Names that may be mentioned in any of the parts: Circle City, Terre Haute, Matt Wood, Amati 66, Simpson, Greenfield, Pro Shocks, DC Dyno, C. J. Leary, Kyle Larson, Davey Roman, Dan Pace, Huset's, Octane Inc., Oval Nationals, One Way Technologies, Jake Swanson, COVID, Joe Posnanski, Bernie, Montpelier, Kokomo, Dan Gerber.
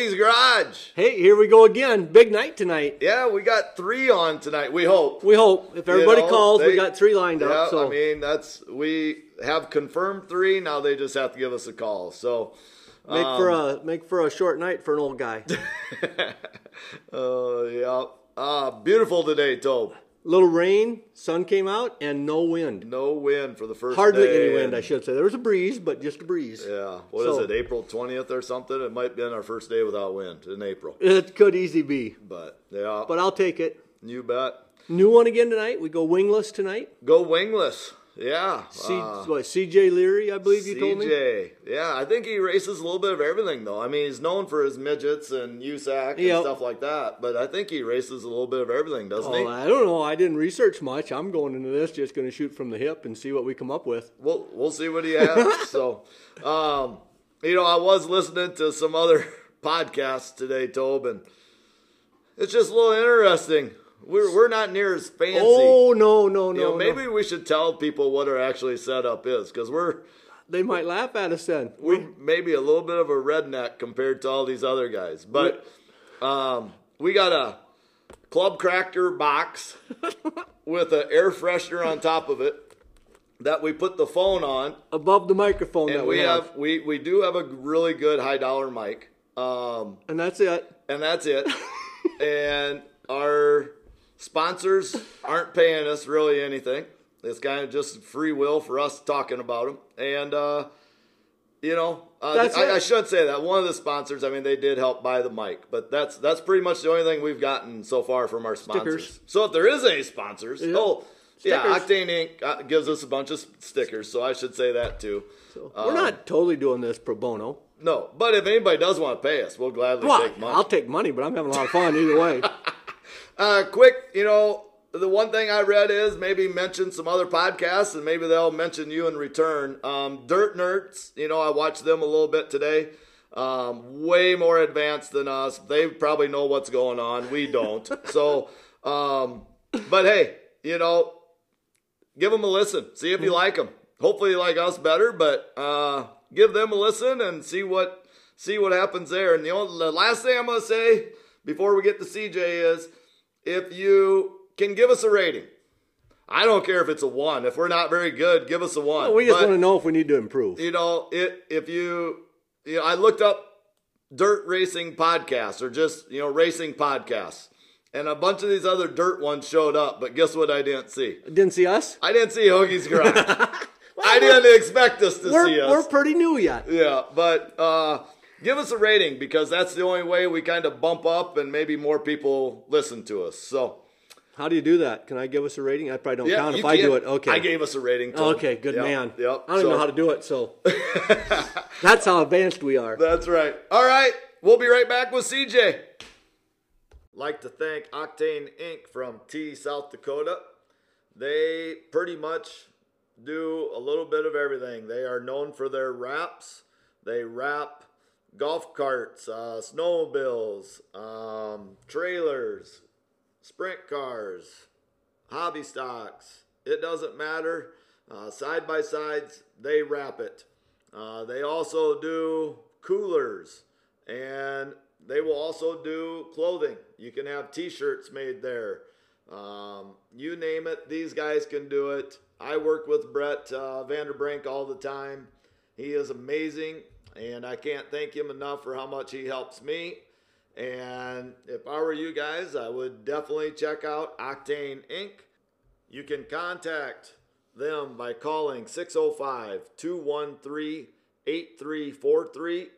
Boogie's Garage. Hey, here we go again. Big night tonight. Yeah, we got three on tonight. We hope. We hope. If everybody calls, we got three lined up. So I mean, we have confirmed three. Now they just have to give us a call. So make for a short night for an old guy. Yeah. Beautiful today, Tobe. Little rain, sun came out, and no wind. No wind for the first day. Hardly any wind, I should say. There was a breeze, but just a breeze. Yeah. What is it, April 20th or something? It might have been our first day without wind in April. It could easy be. But, yeah. But I'll take it. You bet. New one again tonight. We go wingless tonight. Go wingless. Yeah. C. J. Leary, I believe you told me. C.J. Yeah, I think he races a little bit of everything, though. I mean, he's known for his midgets and USAC and stuff like that, but I think he races a little bit of everything, doesn't he? I don't know. I didn't research much. I'm going into this just going to shoot from the hip and see what we come up with. We'll see what he has. So, you know, I was listening to some other podcasts today, Tobin. It's just a little interesting. We're not near as fancy. Oh, no. Maybe we should tell people what our actually setup is, because they might laugh at us then. We're maybe a little bit of a redneck compared to all these other guys. But we got a Club Cracker box with an air freshener on top of it that we put the phone on. Above the microphone that we have. We do have a really good high-dollar mic. And that's it. And our sponsors aren't paying us really anything. It's kind of just free will for us talking about them. And, you know, I should say that. One of the sponsors, I mean, they did help buy the mic. But that's pretty much the only thing we've gotten so far from our sponsors. Stickers. So if there is any sponsors, stickers. Yeah, Octane Inc. gives us a bunch of stickers. So I should say that, too. So we're not totally doing this pro bono. No, but if anybody does want to pay us, we'll gladly take money. I'll take money, but I'm having a lot of fun either way. Quick, you know, the one thing I read is maybe mention some other podcasts, and maybe they'll mention you in return. Dirt Nerds, you know, I watched them a little bit today. Way more advanced than us. They probably know what's going on. We don't. So, but hey, you know, give them a listen. See if you like them. Hopefully you like us better, but give them a listen and see what happens there. And the last thing I'm going to say before we get to CJ is, if you can give us a rating, I don't care if it's a 1. If we're not very good, give us a 1. Well, we just want to know if we need to improve. You know, I looked up dirt racing podcasts or just, you know, racing podcasts. And a bunch of these other dirt ones showed up. But guess what I didn't see? Didn't see us? I didn't see Hoagie's Garage. I didn't expect us to see us. We're pretty new yet. Yeah, but give us a rating, because that's the only way we kind of bump up and maybe more people listen to us. So, how do you do that? Can I give us a rating? I probably don't count if I do it. Okay. I gave us a rating. Okay, good man. Yep. I don't even know how to do it, so that's how advanced we are. That's right. All right, we'll be right back with CJ. Like to thank Octane Inc. from T, South Dakota. They pretty much do a little bit of everything. They are known for their wraps. They wrap golf carts, snowmobiles, trailers, sprint cars, hobby stocks. It doesn't matter. Side-by-sides, they wrap it. They also do coolers, and they will also do clothing. You can have T-shirts made there. You name it, these guys can do it. I work with Brett Vanderbrink all the time. He is amazing. And I can't thank him enough for how much he helps me. And if I were you guys, I would definitely check out Octane Inc. You can contact them by calling 605-213-8343.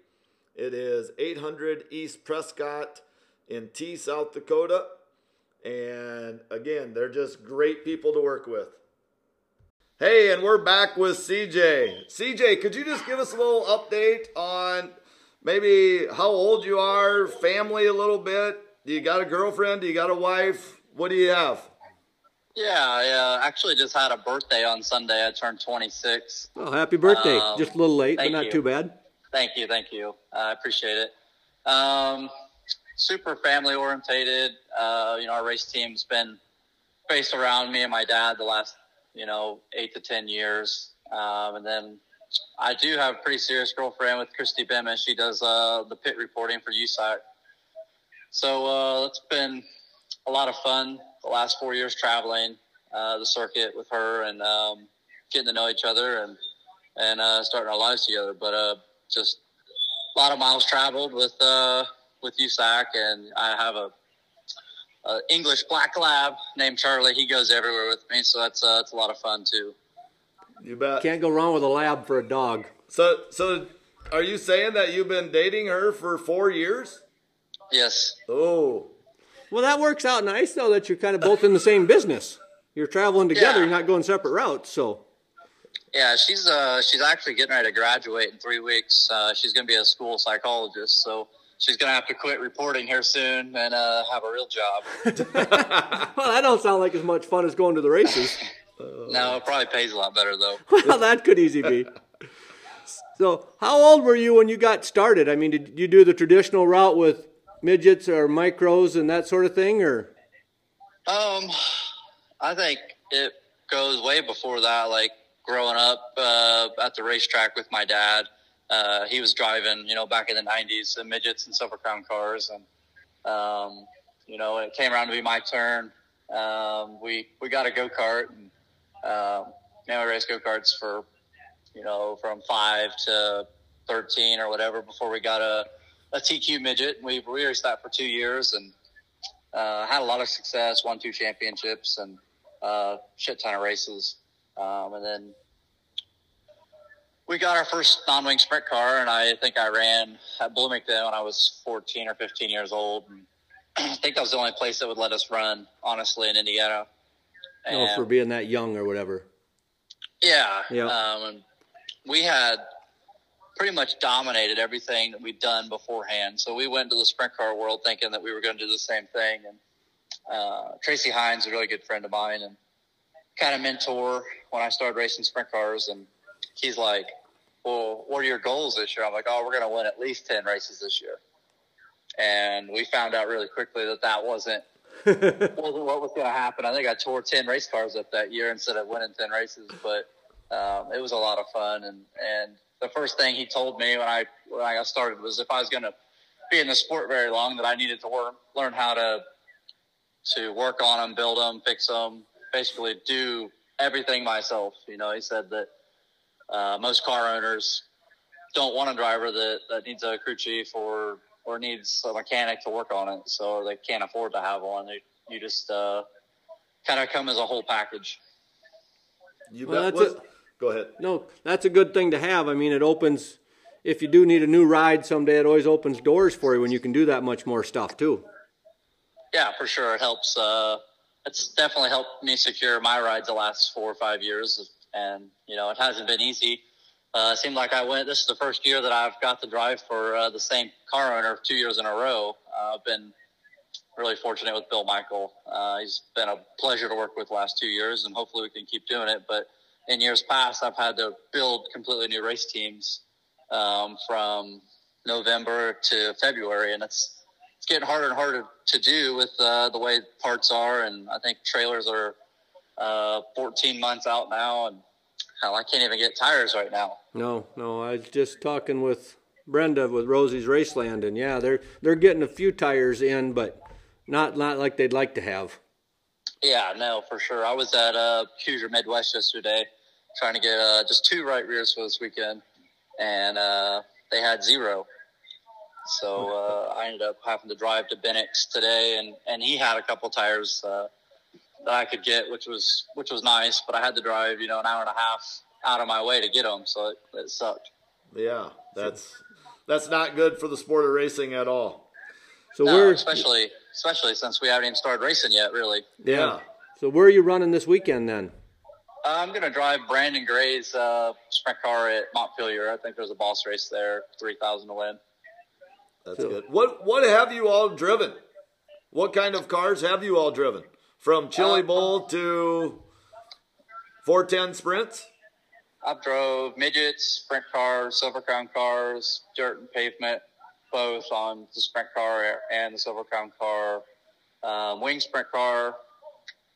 It is 800 East Prescott in T, South Dakota. And again, they're just great people to work with. Hey, and we're back with CJ. CJ, could you just give us a little update on maybe how old you are, family a little bit? Do you got a girlfriend? Do you got a wife? What do you have? Yeah, I actually just had a birthday on Sunday. I turned 26. Oh, happy birthday. Just a little late, but not too bad. Thank you. I appreciate it. Super family orientated. You know, our race team's been based around me and my dad the last 8 to 10 years. And then I do have a pretty serious girlfriend with Christy Bem, and she does the pit reporting for USAC. So it's been a lot of fun the last 4 years traveling the circuit with her and getting to know each other and starting our lives together. But just a lot of miles traveled with USAC, and I have a English black lab named Charlie. He goes everywhere with me, so that's a lot of fun too. You bet. Can't go wrong with a lab for a dog. So are you saying that you've been dating her for 4 years? Yes. Oh. Well, that works out nice, though, that you're kind of both in the same business. You're traveling together. Yeah. You're not going separate routes, so. Yeah, she's actually getting ready to graduate in 3 weeks. She's going to be a school psychologist, so she's going to have to quit reporting here soon and have a real job. Well, that don't sound like as much fun as going to the races. No, it probably pays a lot better, though. Well, that could easy be. So how old were you when you got started? I mean, did you do the traditional route with midgets or micros and that sort of thing, or? I think it goes way before that, like growing up at the racetrack with my dad. He was driving, back in the 90s, the midgets and Silvercrown cars. And, when it came around to be my turn, we got a go-kart. And now we race go-karts for, from 5 to 13 or whatever before we got a TQ midget. We raced that for 2 years and had a lot of success, won 2 championships and shit ton of races. And then we got our first non-wing sprint car, and I think I ran at Bloomington when I was 14 or 15 years old. And I think that was the only place that would let us run, honestly, in Indiana. And, for being that young or whatever. Yeah. Yep. And we had pretty much dominated everything that we'd done beforehand. So we went to the sprint car world thinking that we were going to do the same thing. And Tracy Hines, a really good friend of mine and kind of mentor when I started racing sprint cars. And he's like, well, what are your goals this year? I'm like, we're going to win at least 10 races this year. And we found out really quickly that wasn't what was going to happen. I think I tore 10 race cars up that year instead of winning 10 races, but it was a lot of fun. And the first thing he told me when I got started was if I was going to be in the sport very long, that I needed to learn how to work on them, build them, fix them, basically do everything myself. He said that most car owners don't want a driver that needs a crew chief or needs a mechanic to work on it, so they can't afford to have one. You just kind of come as a whole package. You bet. Go ahead. No, that's a good thing to have. I mean, it opens – if you do need a new ride someday, it always opens doors for you when you can do that much more stuff too. Yeah, for sure. It helps. It's definitely helped me secure my rides the last 4 or 5 years, and, it hasn't been easy. It seemed like this is the first year that I've got to drive for the same car owner 2 years in a row. I've been really fortunate with Bill Michael. He's been a pleasure to work with the last 2 years, and hopefully we can keep doing it. But in years past, I've had to build completely new race teams from November to February, and it's getting harder and harder to do with the way parts are, and I think trailers are 14 months out now, and hell, I can't even get tires right now. No, I was just talking with Brenda with Rosie's Raceland, and yeah, they're getting a few tires in, but not like they'd like to have. Yeah, no, for sure. I was at Hoosier Midwest yesterday trying to get just 2 right rears for this weekend, and they had 0. So I ended up having to drive to Bennett's today, and he had a couple tires that I could get, which was nice, but I had to drive, an hour and a half out of my way to get them, so it sucked. Yeah, that's not good for the sport of racing at all. So no, especially since we haven't even started racing yet, really. Yeah. So where are you running this weekend then? I'm gonna drive Brandon Gray's sprint car at Montpelier. I think there's a boss race there, 3,000 to win. That's good. What have you all driven? What kind of cars have you all driven? From Chili Bowl to 410 sprints? I drove midgets, sprint cars, Silvercrown cars, dirt and pavement, both on the sprint car and the Silvercrown car. Wing sprint car.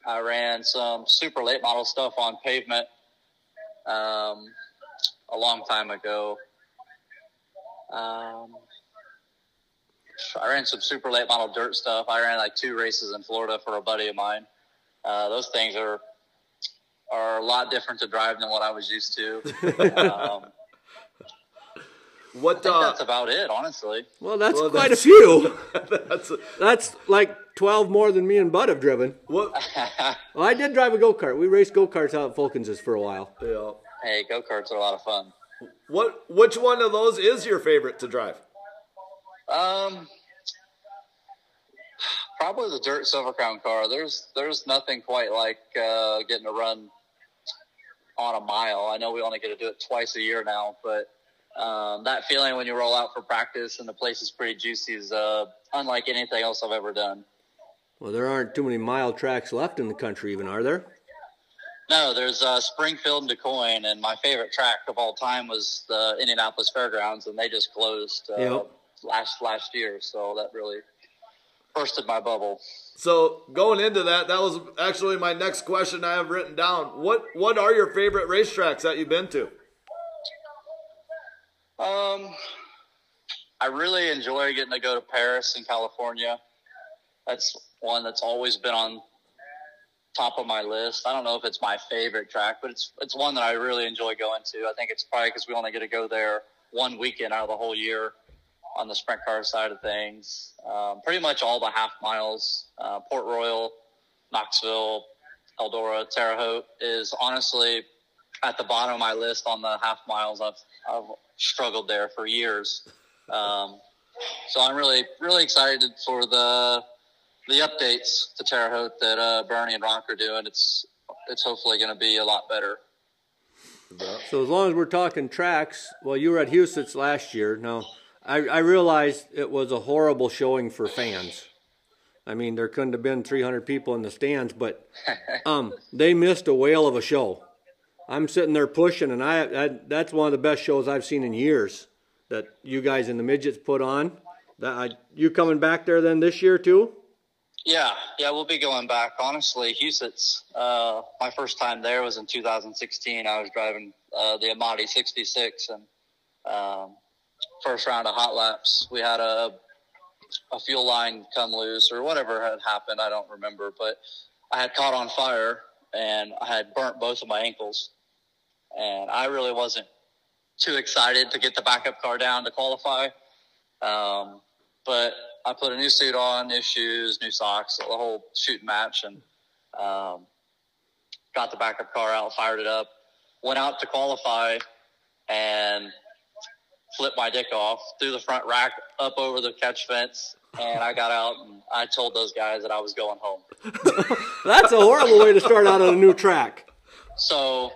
I ran some super late model stuff on pavement. a long time ago. I ran some super late model dirt stuff. I ran like 2 races in Florida for a buddy of mine. Those things are a lot different to drive than what I was used to. That's about it, honestly. Well, that's quite a few. That's like 12 more than me and Bud have driven. What? Well, I did drive a go-kart. We raced go-karts out at Fulkins's for a while. Yeah. Hey, go-karts are a lot of fun. Which one of those is your favorite to drive? Probably the dirt Silver Crown car. There's nothing quite like getting to run on a mile. I know we only get to do it twice a year now, but that feeling when you roll out for practice and the place is pretty juicy is unlike anything else I've ever done. Well, there aren't too many mile tracks left in the country even, are there? No, there's Springfield and Des Moines, and my favorite track of all time was the Indianapolis Fairgrounds, and they just closed last year, so that really bursted my bubble. So going into that was actually my next question I have written down. What are your favorite racetracks that you've been to? I really enjoy getting to go to Paris in California. That's one that's always been on top of my list. I don't know if it's my favorite track, but it's one that I really enjoy going to. I think it's probably because we only get to go there one weekend out of the whole year on the sprint car side of things. Pretty much all the half miles, Port Royal, Knoxville, Eldora, Terre Haute is honestly at the bottom of my list on the half miles. I've struggled there for years. So I'm really, really excited for the updates to Terre Haute that Bernie and Ronk are doing. It's hopefully going to be a lot better. So as long as we're talking tracks, well, you were at Huset's last year. Now, I realized it was a horrible showing for fans. I mean, there couldn't have been 300 people in the stands, but they missed a whale of a show. I'm sitting there pushing, and that's one of the best shows I've seen in years that you guys in the midgets put on. You coming back there then this year too? Yeah, we'll be going back. Honestly, Huset's, my first time there was in 2016. I was driving the Amati 66, and first round of hot laps, we had a fuel line come loose or whatever had happened. I don't remember, but I had caught on fire, and I had burnt both of my ankles. And I really wasn't too excited to get the backup car down to qualify, but I put a new suit on, new shoes, new socks, the whole shooting match, and got the backup car out, fired it up, went out to qualify, and flipped my dick off, threw the front rack up over the catch fence, and I got out, and I told those guys that I was going home. That's a horrible way to start out on a new track. So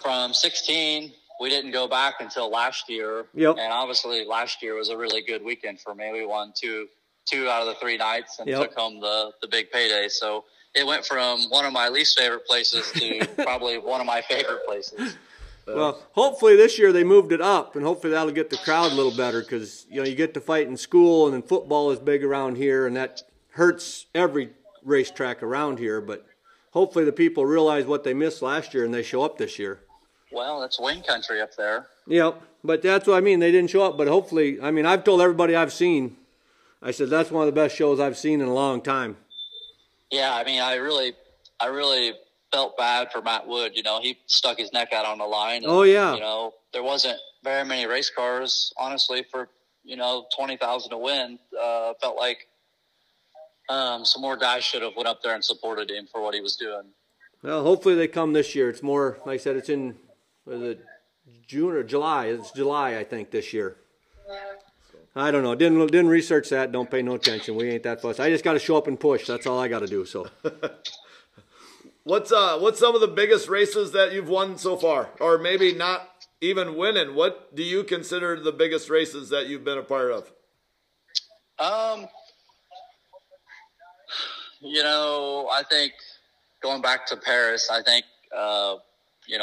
from 16... we didn't go back until last year, and obviously last year was a really good weekend for me. We won two out of the 3 nights and took home the big payday. So it went from one of my least favorite places to probably one of my favorite places. Well, hopefully this year they moved it up, and hopefully that'll get the crowd a little better because, you get to fight in school, and then football is big around here, and that hurts every racetrack around here. But hopefully the people realize what they missed last year and they show up this year. Well, that's Wayne country up there. Yep, but that's what I mean. They didn't show up, but hopefully, I mean, I've told everybody I've seen, I said that's one of the best shows I've seen in a long time. Yeah, I mean, I really felt bad for Matt Wood. He stuck his neck out on the line. And, there wasn't very many race cars, honestly, for, $20,000 to win. Felt like some more guys should have went up there and supported him for what he was doing. Well, hopefully they come this year. It's more, like I said, it's in... was it June or July? It's July, I think, this year. I don't know. Didn't research that. Don't pay no attention. We ain't that fussed. I just got to show up and push. That's all I got to do. So, what's some of the biggest races that you've won so far, or maybe not even winning? What do you consider the biggest races that you've been a part of? I think going back to Paris, I think.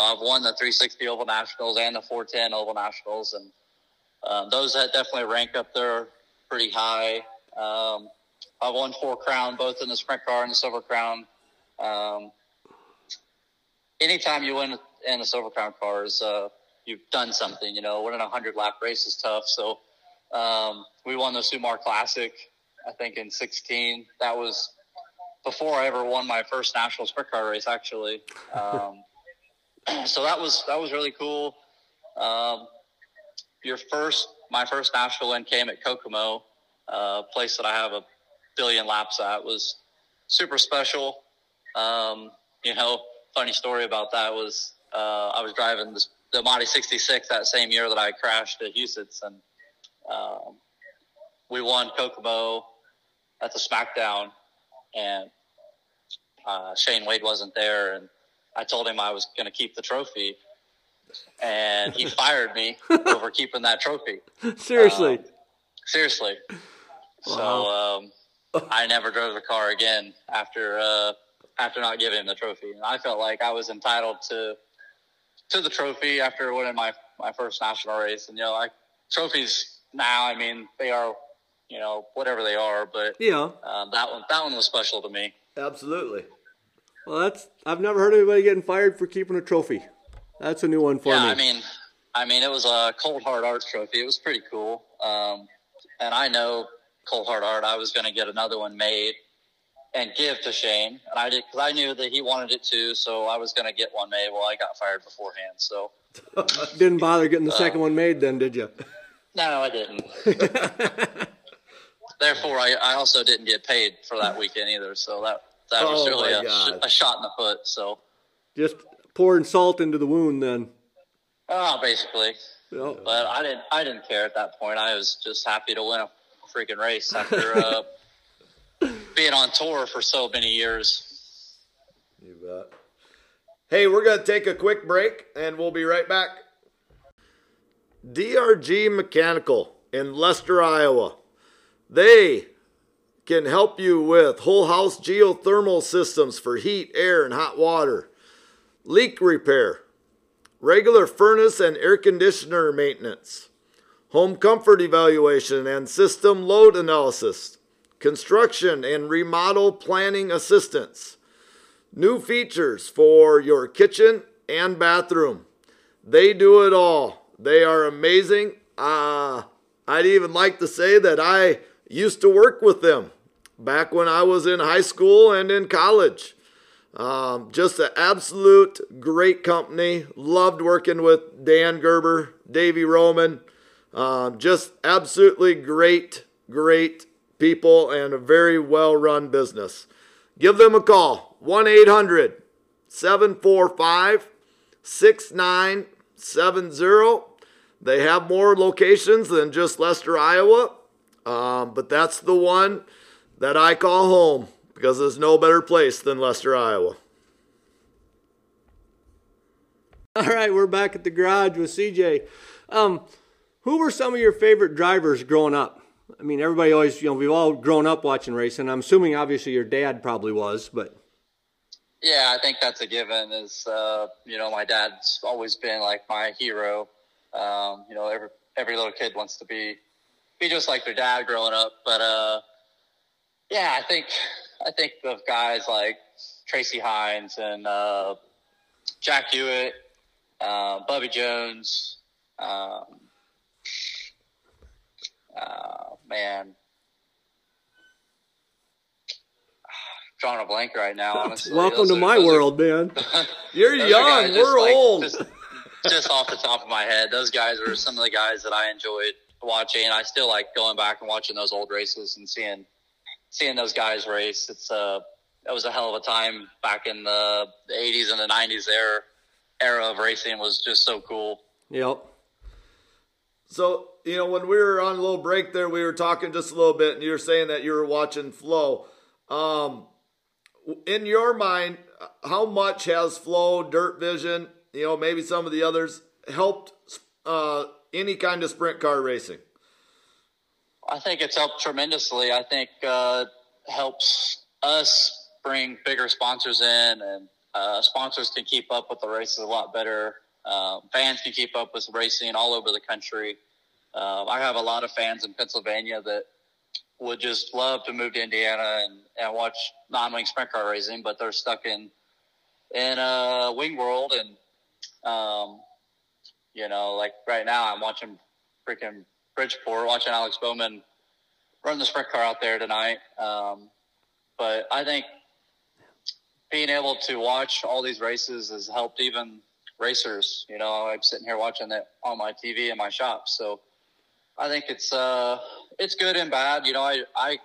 I've won the 360 Oval Nationals and the 410 Oval Nationals, and those that definitely rank up there pretty high. I've won 4 Crown, both in the Sprint Car and the Silver Crown. Anytime you win in the Silver Crown car is you've done something, you know. Winning a 100-lap race is tough. So we won the Sumar Classic, I think, in 16. That was before I ever won my first national sprint car race, actually. So that was really cool. My first national win came at Kokomo, a place that I have 1 billion laps at. It was super special. You know, funny story about that was I was driving the Amati 66 that same year that I crashed at Huset's, and we won Kokomo at the Smackdown, and Shane Wade wasn't there, and I told him I was going to keep the trophy, and he fired me over keeping that trophy. Seriously. Wow. So I never drove a car again after not giving him the trophy. And I felt like I was entitled to the trophy after winning my first national race. And, you know, like, trophies now, I mean, they are, you know, whatever they are. But yeah, that one was special to me. Absolutely. Well, I've never heard anybody getting fired for keeping a trophy. That's a new one for me. Yeah, I mean, it was a cold hard art trophy. It was pretty cool. And I know cold hard art, I was going to get another one made and give to Shane. And I did, because I knew that he wanted it too. So I was going to get one made. Well, I got fired beforehand. So didn't bother getting the second one made then, did you? No, I didn't. Therefore, I also didn't get paid for that weekend either. So that was really a shot in the foot. So just pouring salt into the wound then. Oh, basically. Well, but I didn't care at that point. I was just happy to win a freaking race after being on tour for so many years. You bet. Hey, we're going to take a quick break, and we'll be right back. DRG Mechanical in Lester, Iowa. They can help you with whole house geothermal systems for heat, air, and hot water, leak repair, regular furnace and air conditioner maintenance, home comfort evaluation and system load analysis, construction and remodel planning assistance, new features for your kitchen and bathroom. They do it all. They are amazing. I'd even like to say that I used to work with them back when I was in high school and in college. Just an absolute great company. Loved working with Dan Gerber, Davey Roman. Just absolutely great people and a very well-run business. Give them a call. 1-800-745-6970. They have more locations than just Lester, Iowa. But that's the one that I call home, because there's no better place than Lester, Iowa. All right, we're back at the garage with CJ. Who were some of your favorite drivers growing up? I mean, everybody always, you know, we've all grown up watching racing. I'm assuming, obviously, your dad probably was, but. Yeah, I think that's a given is, you know, my dad's always been like my hero. You know, every little kid wants to be just like their dad growing up. But, yeah, I think of guys like Tracy Hines and Jack Hewitt, Bubby Jones, man, drawing a blank right now, honestly. Welcome to my world, man. You're young, we're old. Just off the top of my head, those guys were some of the guys that I enjoyed watching. I still like going back and watching those old races and seeing those guys race. It's that was a hell of a time back in the 80s and the 90s. Their era of racing was just so cool. Yep. So, you know, when we were on a little break there, we were talking just a little bit, and you were saying that you were watching Flow. In your mind, how much has Flow, Dirt Vision, you know, maybe some of the others, helped any kind of sprint car racing? I think it's helped tremendously. I think helps us bring bigger sponsors in, and sponsors can keep up with the races a lot better. Fans can keep up with racing all over the country. I have a lot of fans in Pennsylvania that would just love to move to Indiana and watch non-wing sprint car racing, but they're stuck in wing world, and You know, like right now I'm watching freaking Bridgeport, watching Alex Bowman run the sprint car out there tonight. But I think being able to watch all these races has helped even racers. You know, I'm sitting here watching it on my TV in my shop. So I think it's good and bad. You know, I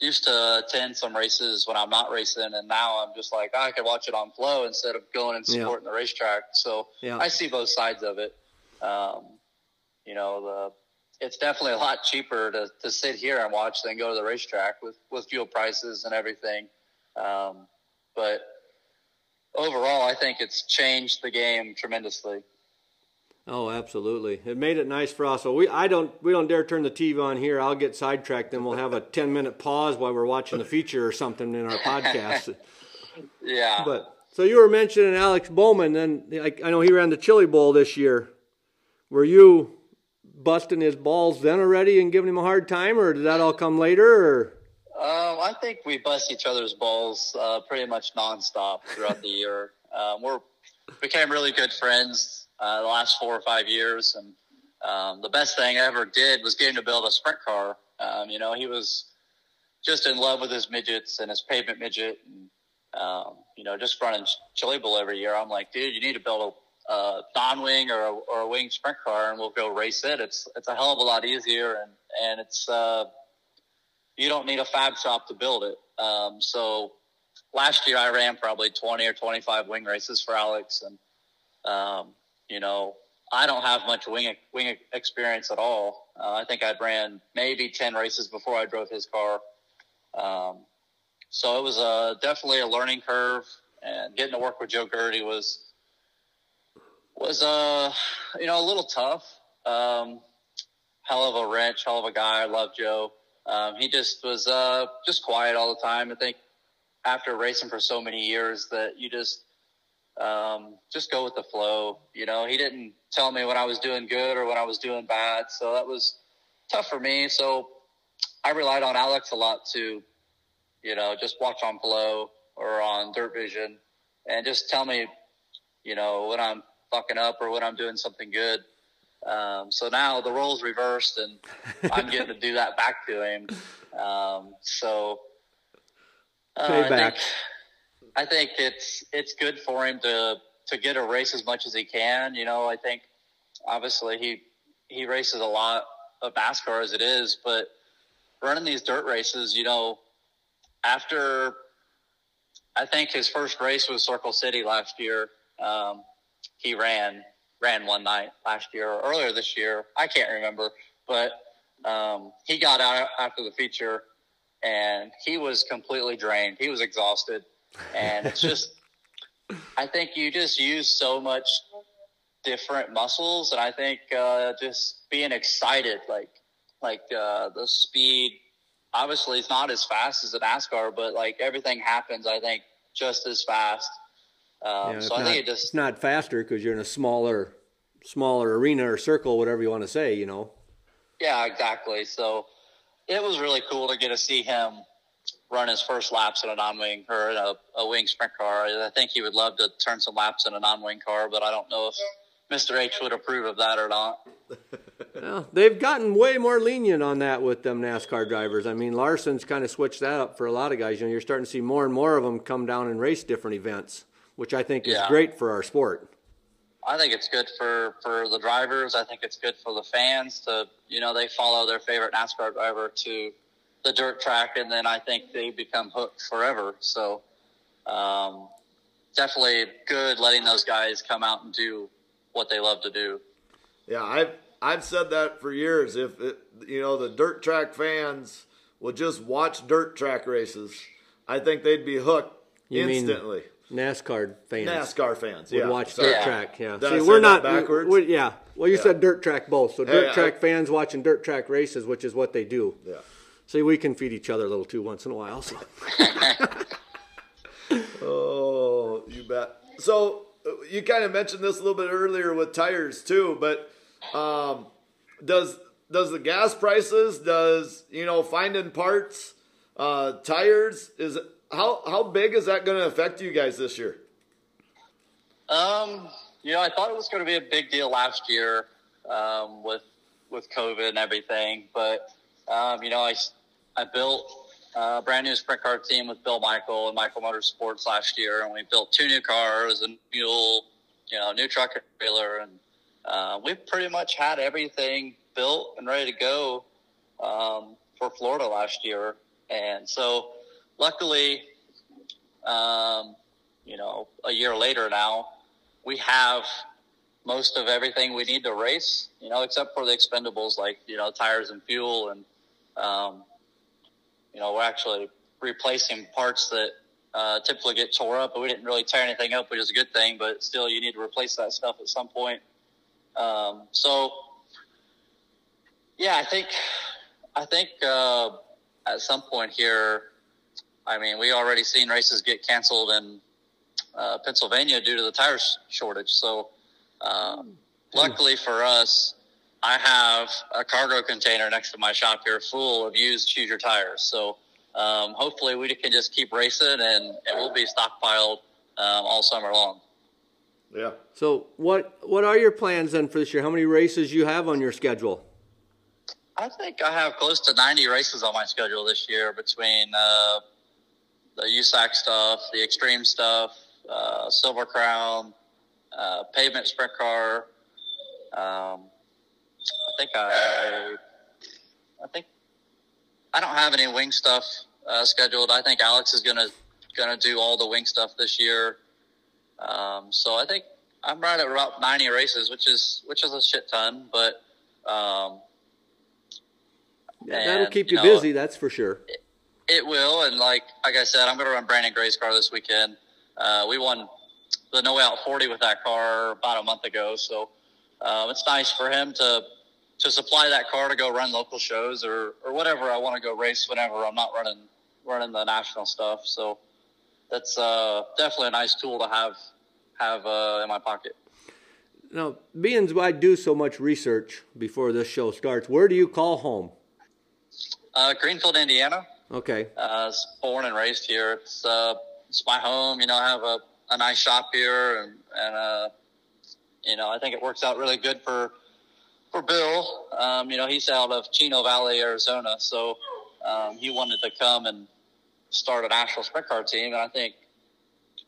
used to attend some races when I'm not racing, and now I'm just like, I could watch it on Flow instead of going and supporting the racetrack. So I see both sides of it. You know, it's definitely a lot cheaper to sit here and watch than go to the racetrack with fuel prices and everything. But overall, I think it's changed the game tremendously. Oh, absolutely! It made it nice for us. So we don't dare turn the TV on here. I'll get sidetracked, then we'll have a 10-minute pause while we're watching the feature or something in our podcast. Yeah. But so you were mentioning Alex Bowman, and I know he ran the Chili Bowl this year. Were you busting his balls then already and giving him a hard time, or did that all come later? Or? I think we bust each other's balls pretty much nonstop throughout the year. We became really good friends. The last 4 or 5 years, and the best thing I ever did was getting to build a sprint car. You know, he was just in love with his midgets and his pavement midget, and you know, just running Chili Bowl every year. I'm like, dude, you need to build a non-wing or a wing sprint car, and we'll go race it. It's a hell of a lot easier, and it's you don't need a fab shop to build it. So last year I ran probably 20 or 25 wing races for Alex, and you know, I don't have much wing experience at all. I think I'd ran maybe 10 races before I drove his car. So it was definitely a learning curve, and getting to work with Joe Gertie was you know, a little tough. Hell of a wrench, hell of a guy. I love Joe. He just was just quiet all the time. I think after racing for so many years that you just go with the flow. You know, he didn't tell me when I was doing good or when I was doing bad, so that was tough for me. So I relied on Alex a lot to, you know, just watch on Flow or on Dirt Vision and just tell me, you know, when I'm fucking up or when I'm doing something good. So now the role's reversed, and I'm getting to do that back to him. Payback. I think it's good for him to get a race as much as he can. You know, I think obviously he races a lot of NASCAR as it is, but running these dirt races, you know, after I think his first race was Circle City last year, he ran one night last year or earlier this year. I can't remember, but he got out after the feature, and he was completely drained. He was exhausted. And it's just, I think you just use so much different muscles, and I think just being excited, like the speed, obviously it's not as fast as a NASCAR, but like everything happens, I think, just as fast. It's not faster because you're in a smaller arena or circle, whatever you want to say, you know. Yeah, exactly. So it was really cool to get to see him run his first laps in a non-wing or in a wing sprint car. I think he would love to turn some laps in a non-wing car, but I don't know if Mr. H would approve of that or not. Well, they've gotten way more lenient on that with them NASCAR drivers. I mean, Larson's kind of switched that up for a lot of guys. You know, you're starting to see more and more of them come down and race different events, which I think is great for our sport. I think it's good for the drivers. I think it's good for the fans to, you know, they follow their favorite NASCAR driver to the dirt track, and then I think they become hooked forever. So definitely good letting those guys come out and do what they love to do. Yeah, I've said that for years. If it, you know, the dirt track fans would just watch dirt track races, I think they'd be hooked instantly. NASCAR fans would watch dirt track. Yeah, see, we're not backwards. Well, you said dirt track both. So dirt track fans watching dirt track races, which is what they do. Yeah. See, we can feed each other a little too once in a while. So. Oh, you bet. So you kind of mentioned this a little bit earlier with tires too, but does the gas prices, you know, finding parts, tires, is how big is that going to affect you guys this year? You know, I thought it was going to be a big deal last year with COVID and everything, but you know, I built a brand new sprint car team with Bill Michael and Michael Motorsports last year, and we built 2 new cars, a mule, you know, new truck and trailer, and we pretty much had everything built and ready to go for Florida last year. And so luckily, you know, a year later now, we have most of everything we need to race, you know, except for the expendables like, you know, tires and fuel. And, you know, we're actually replacing parts that typically get tore up, but we didn't really tear anything up, which is a good thing, but still you need to replace that stuff at some point. So, yeah, I think at some point here, I mean, we already seen races get canceled in Pennsylvania due to the tire shortage. So luckily for us, I have a cargo container next to my shop here full of used Hoosier tires. So hopefully we can just keep racing, and it will be stockpiled all summer long. Yeah. So what are your plans then for this year? How many races you have on your schedule? I think I have close to 90 races on my schedule this year between the USAC stuff, the extreme stuff, Silver Crown, pavement sprint car. I think I don't have any wing stuff scheduled. I think Alex is gonna do all the wing stuff this year. So I think I'm right at about 90 races, which is a shit ton, but yeah, that'll keep you busy, that's for sure. It will, and like I said, I'm gonna run Brandon Gray's car this weekend. We won the No Way Out 40 with that car about a month ago, so it's nice for him to supply that car to go run local shows or whatever I want to go race whenever I'm not running the national stuff. So that's definitely a nice tool to have in my pocket. Now, being as I do so much research before this show starts, where do you call home? Greenfield, Indiana. Okay. Born and raised here. It's my home. You know, I have a nice shop here, and you know, I think it works out really good for Bill. You know, he's out of Chino Valley, Arizona, so he wanted to come and start a national sprint car team. And I think,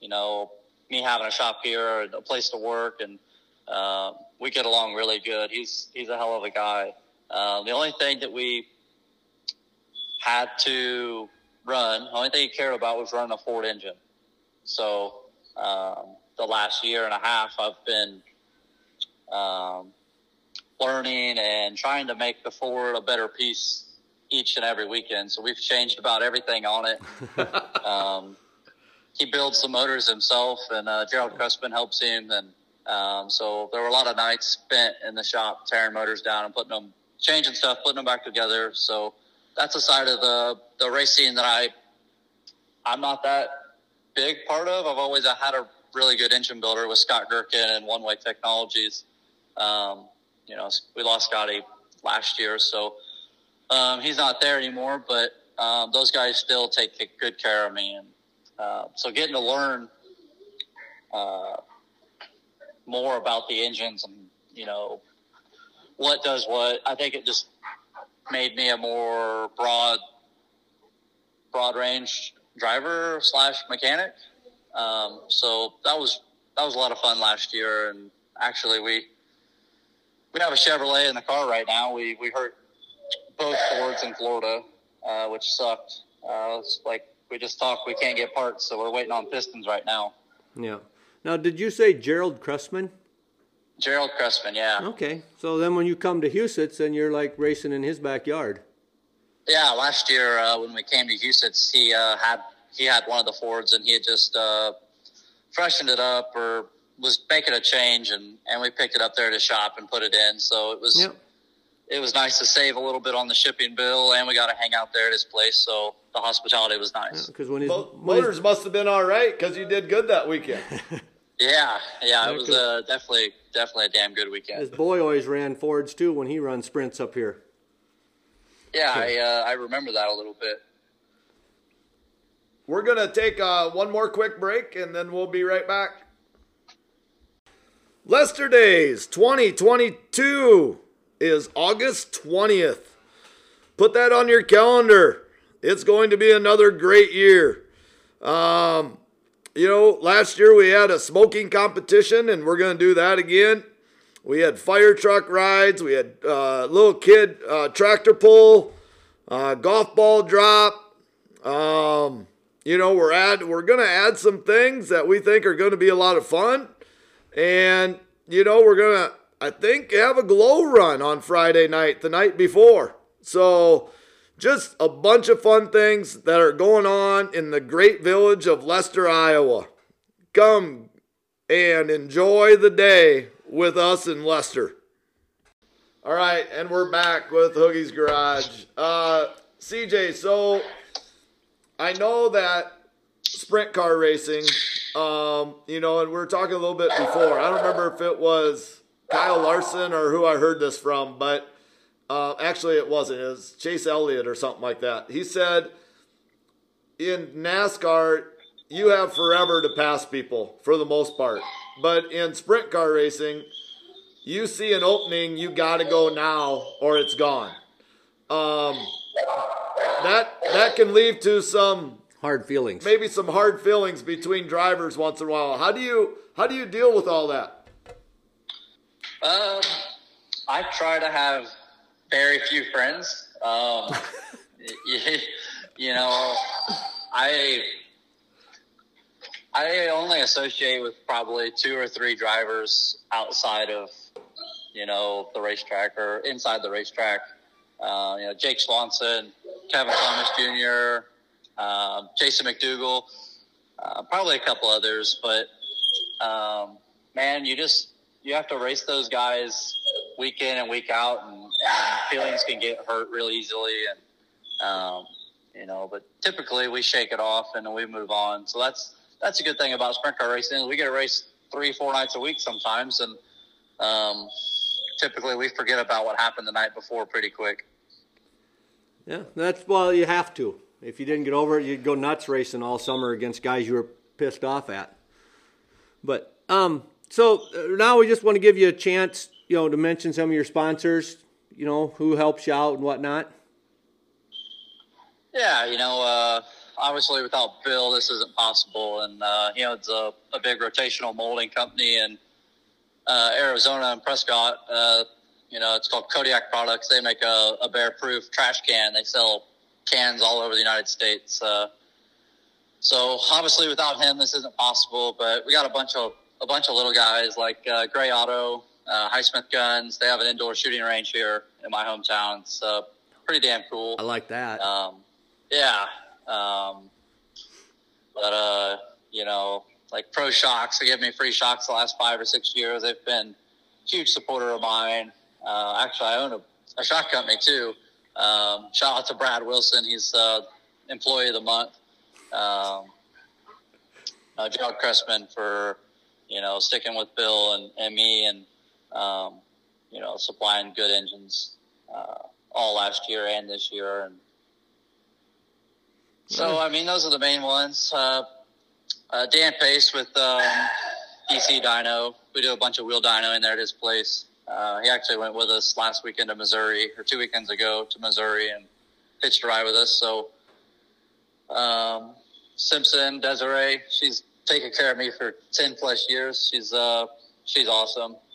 you know, me having a shop here and a place to work, and we get along really good. He's a hell of a guy. The only thing that we had to run, the only thing he cared about was running a Ford engine. So the last year and a half, I've been learning and trying to make the Ford a better piece each and every weekend. So we've changed about everything on it. He builds the motors himself, and Gerald Cressman helps him. And so there were a lot of nights spent in the shop tearing motors down and changing stuff, putting them back together. So that's a side of the racing that I'm not that big part of. I've always had a really good engine builder with Scott Gerken and One Way Technologies. You know, we lost Scotty last year, so he's not there anymore, but those guys still take good care of me. And so getting to learn more about the engines and, you know, what does what, I think it just made me a more broad range driver / mechanic. So that was a lot of fun last year. And actually we have a Chevrolet in the car right now. We hurt both Fords in Florida, which sucked. It's like we just talked, we can't get parts, so we're waiting on pistons right now. Yeah. Now, did you say Gerald Cressman? Gerald Cressman, yeah. Okay. So then when you come to Huset's, then you're like racing in his backyard. Yeah, last year when we came to Huset's, he had one of the Fords, and he had just freshened it up or was making a change, and we picked it up there to shop and put it in. So it was It was nice to save a little bit on the shipping bill, and we got to hang out there at his place. So the hospitality was nice. Because when his motors must have been all right, because you did good that weekend. yeah, it was definitely a damn good weekend. His boy always ran Fords too when he runs sprints up here. Yeah, so. I remember that a little bit. We're gonna take one more quick break, and then we'll be right back. Lester Days 2022 is August 20th. Put that on your calendar. It's going to be another great year. You know, last year we had a smoking competition, and we're going to do that again. We had fire truck rides. We had little kid tractor pull, golf ball drop. You know, we're going to add some things that we think are going to be a lot of fun. And, you know, we're going to, I think, have a glow run on Friday night, the night before. So just a bunch of fun things that are going on in the great village of Lester, Iowa. Come and enjoy the day with us in Lester. All right, and we're back with Hoogie's Garage. CJ, so I know that sprint car racing... you know, and we were talking a little bit before. I don't remember if it was Kyle Larson or who I heard this from, but actually it wasn't. It was Chase Elliott or something like that. He said, in NASCAR, you have forever to pass people for the most part. But in sprint car racing, you see an opening, you got to go now or it's gone. That can lead to some... hard feelings. Maybe some hard feelings between drivers once in a while. How do you deal with all that? I try to have very few friends. You know, I only associate with probably 2 or 3 drivers outside of, you know, the racetrack or inside the racetrack. You know, Jake Swanson, Kevin Thomas Jr., Jason McDougal, probably a couple others, but man, you have to race those guys week in and week out, and feelings can get hurt real easily, and you know, but typically we shake it off and we move on. So that's a good thing about sprint car racing is we get to race 3-4 nights a week sometimes, and typically we forget about what happened the night before pretty quick. Yeah, that's well, you have to. If you didn't get over it, you'd go nuts racing all summer against guys you were pissed off at. But so now we just want to give you a chance, you know, to mention some of your sponsors, you know, who helps you out and whatnot. Yeah, you know, obviously without Bill, this isn't possible. And, you know, it's a big rotational molding company in Arizona and Prescott. You know, it's called Kodiak Products. They make a bear-proof trash can. They sell cans all over the United States. So obviously without him, this isn't possible, but we got a bunch of little guys like Gray Auto, Highsmith Guns. They have an indoor shooting range here in my hometown. It's pretty damn cool. I like that. Yeah. But, you know, like Pro Shocks, they give me free shocks the last 5 or 6 years. They've been a huge supporter of mine. Actually, I own a shock company too. Shout out to Brad Wilson. He's employee of the month. Gerald Cressman for, you know, sticking with Bill and me and, you know, supplying good engines all last year and this year. And so, I mean, those are the main ones. Dan Pace with DC Dyno. We do a bunch of wheel dyno in there at his place. He actually went with us last weekend to Missouri, or 2 weekends ago to Missouri, and pitched a ride with us. So, Simpson, Desiree, she's taken care of me for 10+ years. She's awesome.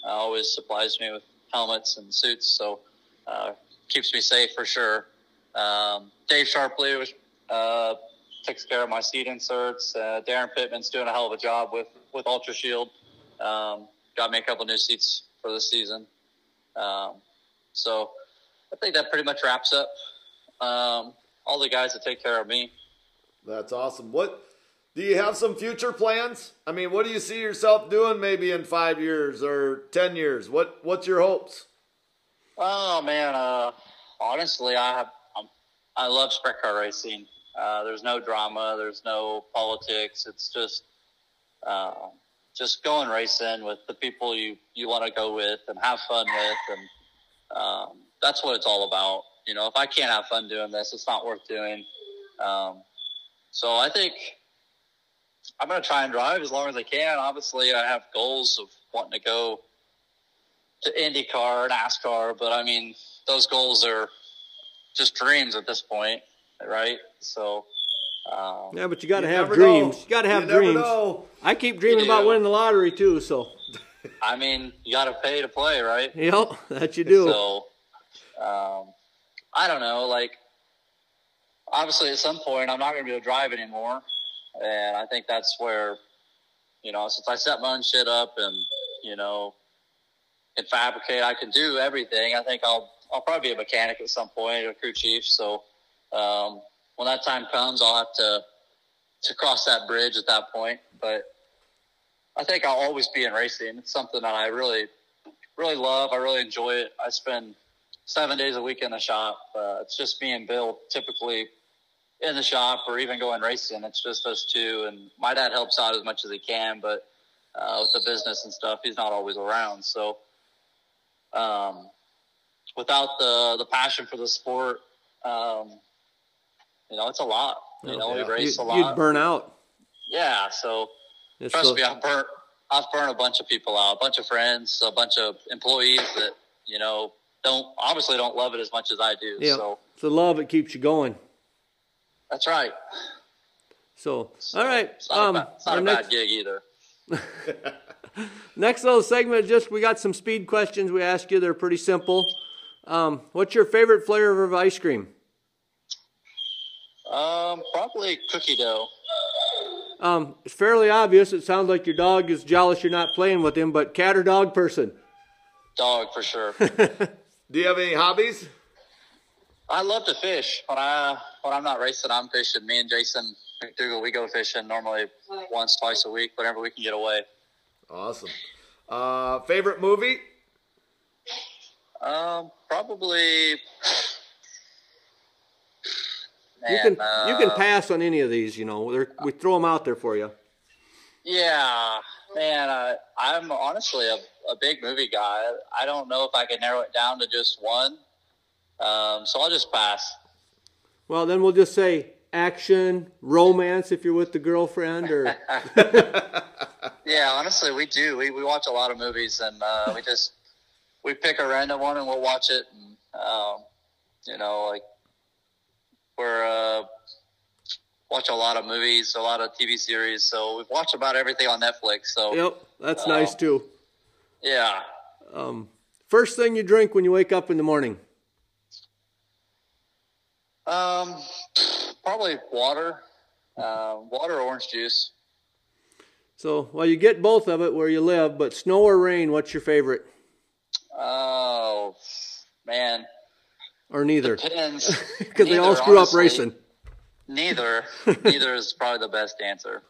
Always supplies me with helmets and suits. So, keeps me safe for sure. Dave Sharpley, takes care of my seat inserts. Darren Pittman's doing a hell of a job with Ultra Shield. Got me a couple new seats for the season. So I think that pretty much wraps up all the guys that take care of me. That's awesome. What do you have some future plans? I mean, what do you see yourself doing maybe in 5 years or 10 years? What's your hopes? Oh man, honestly, I love sprint car racing. There's no drama, there's no politics. It's just go and race in with the people you want to go with and have fun with. And that's what it's all about. You know, if I can't have fun doing this, it's not worth doing. So I think I'm going to try and drive as long as I can. Obviously, I have goals of wanting to go to IndyCar, NASCAR, but I mean, those goals are just dreams at this point, right? So, yeah, but you got to have dreams. You got to have dreams. I keep dreaming about winning the lottery too. So, I mean, you got to pay to play, right? Yep, that you do. So, I don't know. Like, obviously, at some point, I'm not going to be able to drive anymore, and I think that's where, you know, since I set my own shit up and, you know, can fabricate, I can do everything. I think I'll probably be a mechanic at some point, a crew chief. So when that time comes, I'll have to cross that bridge at that point. But I think I'll always be in racing. It's something that I really, really love. I really enjoy it. I spend 7 days a week in the shop. It's just me and Bill typically in the shop or even going racing. It's just us two. And my dad helps out as much as he can, but with the business and stuff, he's not always around. So without the passion for the sport, you know, it's a lot. You know, we race a lot. You'd burn out. Yeah, so trust me, I've burnt a bunch of people out, a bunch of friends, a bunch of employees that, you know, obviously don't love it as much as I do. Yeah. So it's the love that keeps you going. That's right. So all right. It's not a bad gig either. Next little segment, we got some speed questions we ask you. They're pretty simple. What's your favorite flavor of ice cream? Probably cookie dough. It's fairly obvious. It sounds like your dog is jealous you're not playing with him, but cat or dog person? Dog for sure. Do you have any hobbies? I love to fish. When I'm not racing, I'm fishing. Me and Jason McDougal, we go fishing normally once, twice a week, whenever we can get away. Awesome. Favorite movie? Probably. Man, you can pass on any of these. You know, we throw them out there for you. Yeah, man. I'm honestly a big movie guy. I don't know if I could narrow it down to just one. So I'll just pass. Well, then we'll just say action, romance, if you're with the girlfriend, or. Yeah, honestly, we do. We watch a lot of movies, and we pick a random one and we'll watch it. And, you know, like we're watch a lot of movies, a lot of TV series. So we've watched about everything on Netflix. So yep, that's nice too. Yeah. First thing you drink when you wake up in the morning? Probably water, or orange juice. So, well, you get both of it where you live, but snow or rain, what's your favorite? Oh, man. Or neither. Depends. Because they all screw honestly, up racing. Neither. Neither is probably the best answer.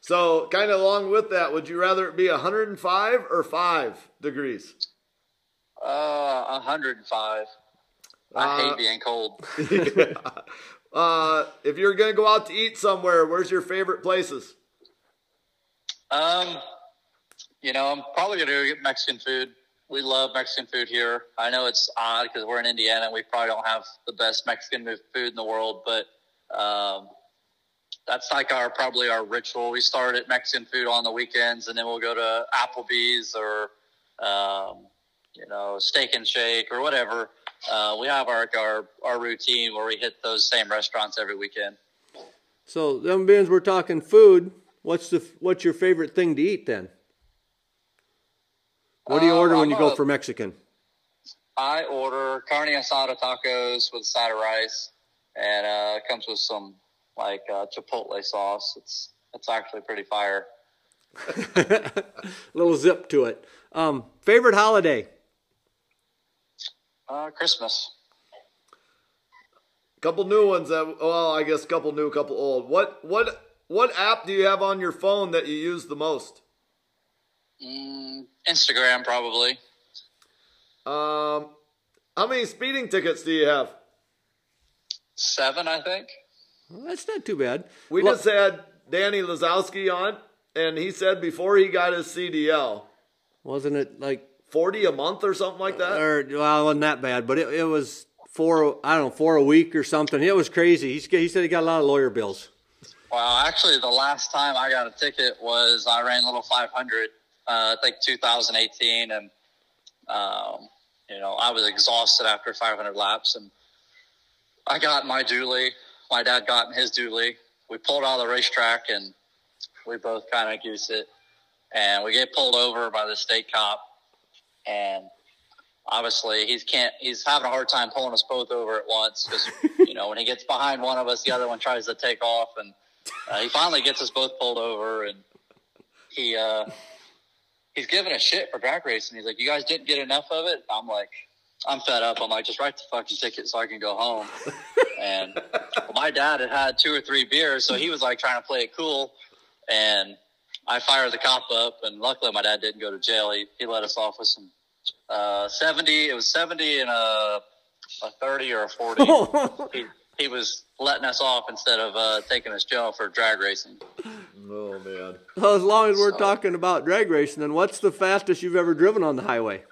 So, kind of along with that, would you rather it be 105 or 5 degrees? 105. I hate being cold. Yeah. If you're going to go out to eat somewhere, where's your favorite places? You know, I'm probably going to get Mexican food. We love Mexican food here. I know it's odd because we're in Indiana and we probably don't have the best Mexican food in the world, but that's like probably our ritual. We start at Mexican food on the weekends and then we'll go to Applebee's or, you know, Steak and Shake or whatever. We have our routine where we hit those same restaurants every weekend. So them beans, we're talking food. What's your favorite thing to eat then? What do you order when you go for Mexican? I order carne asada tacos with a side of rice, and it comes with some like chipotle sauce. It's actually pretty fire. A little zip to it. Favorite holiday? Christmas. Couple new ones. I guess couple new, couple old. What app do you have on your phone that you use the most? Instagram, probably. How many speeding tickets do you have? 7, I think. Well, that's not too bad. We just had Danny Lazowski on, and he said before he got his CDL. Wasn't it like 40 a month or something like that? It wasn't that bad, but it was 4 a week or something. It was crazy. He said he got a lot of lawyer bills. Well, actually, the last time I got a ticket was I ran Little 500, I think 2018, and I was exhausted after 500 laps, and I got my dually. My dad got in his dually. We pulled out of the racetrack, and we both kind of goose it, and we get pulled over by the state cop, and obviously he's having a hard time pulling us both over at once because when he gets behind one of us, the other one tries to take off, and he finally gets us both pulled over, and he's giving a shit for drag racing. He's like, "You guys didn't get enough of it." I'm like, "I'm fed up." I'm like, "Just write the fucking ticket so I can go home." And my dad had had 2 or 3 beers, so he was like trying to play it cool. And I fired the cop up, and luckily my dad didn't go to jail. He let us off with some 70. It was 70 and a 30 or a 40. He was letting us off instead of taking us jail for drag racing. Oh, man. Well, as long as we're talking about drag racing, then what's the fastest you've ever driven on the highway?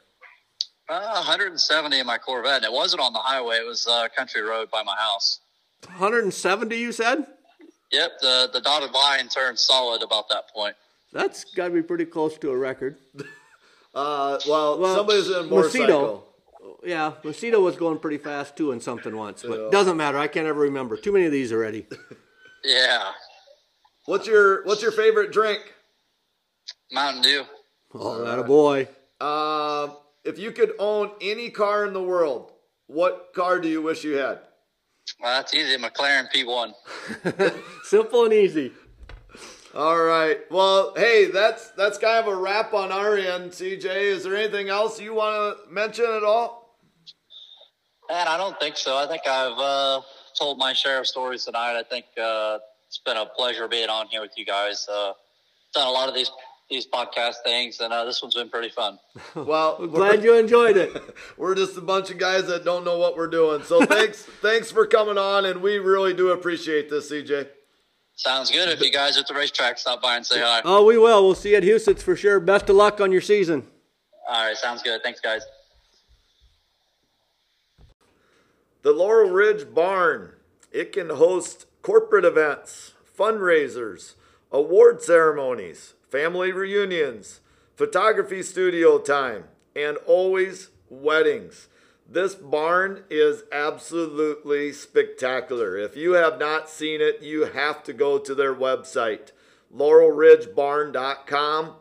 170 in my Corvette. And it wasn't on the highway. It was country road by my house. 170, you said? Yep, the dotted line turned solid about that point. That's got to be pretty close to a record. Well, somebody's in a motorcycle. Yeah, Macedo was going pretty fast, too, in something once. But it doesn't matter. I can't ever remember. Too many of these already. Yeah. What's your favorite drink? Mountain Dew. Oh, that a boy. If you could own any car in the world, what car do you wish you had? Well, that's easy. McLaren P1. Simple and easy. All right. Well, hey, that's kind of a wrap on our end, CJ. Is there anything else you want to mention at all? Man, I don't think so. I think I've told my share of stories tonight. I think it's been a pleasure being on here with you guys. Done a lot of these podcast things, and this one's been pretty fun. Well, I'm glad you enjoyed it. We're just a bunch of guys that don't know what we're doing. So thanks for coming on, and we really do appreciate this, CJ. Sounds good. If you guys are at the racetrack, stop by and say hi. Oh, we will. We'll see you at Huset's for sure. Best of luck on your season. All right, sounds good. Thanks, guys. The Laurel Ridge Barn. It can host corporate events, fundraisers, award ceremonies, family reunions, photography studio time, and always weddings. This barn is absolutely spectacular. If you have not seen it, you have to go to their website, laurelridgebarn.com.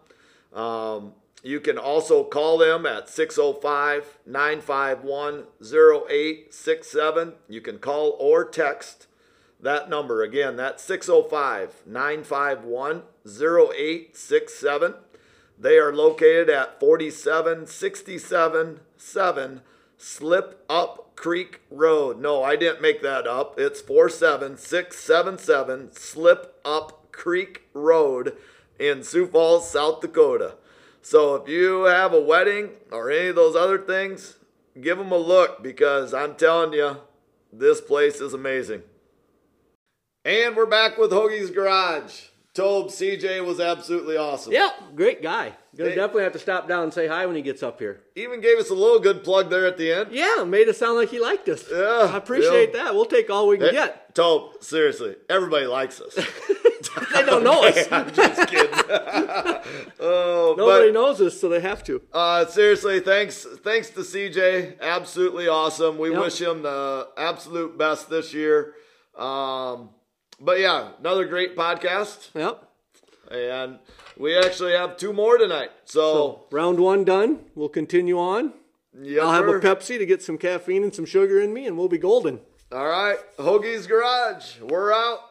You can also call them at 605-951-0867. You can call or text that number. Again, that's 605-951-0867. They are located at 47677 Slip Up Creek Road. No, I didn't make that up. It's 47677 Slip Up Creek Road in Sioux Falls, South Dakota. So if you have a wedding or any of those other things, give them a look, because I'm telling you, this place is amazing. And we're back with Hoagie's Garage. Tobe, CJ was absolutely awesome. Yep, great guy. Gonna definitely have to stop down and say hi when he gets up here. Even gave us a little good plug there at the end. Yeah, made it sound like he liked us. Yeah, I appreciate that. We'll take all we can get. Tobe, seriously, everybody likes us. They don't know us. I'm just kidding. Nobody knows us, so they have to. Seriously, thanks to CJ. Absolutely awesome. We wish him the absolute best this year. But yeah, another great podcast. Yep. And we actually have 2 more tonight. So round 1 done. We'll continue on. Yep. I'll have a Pepsi to get some caffeine and some sugar in me, and we'll be golden. All right. Hoagie's Garage. We're out.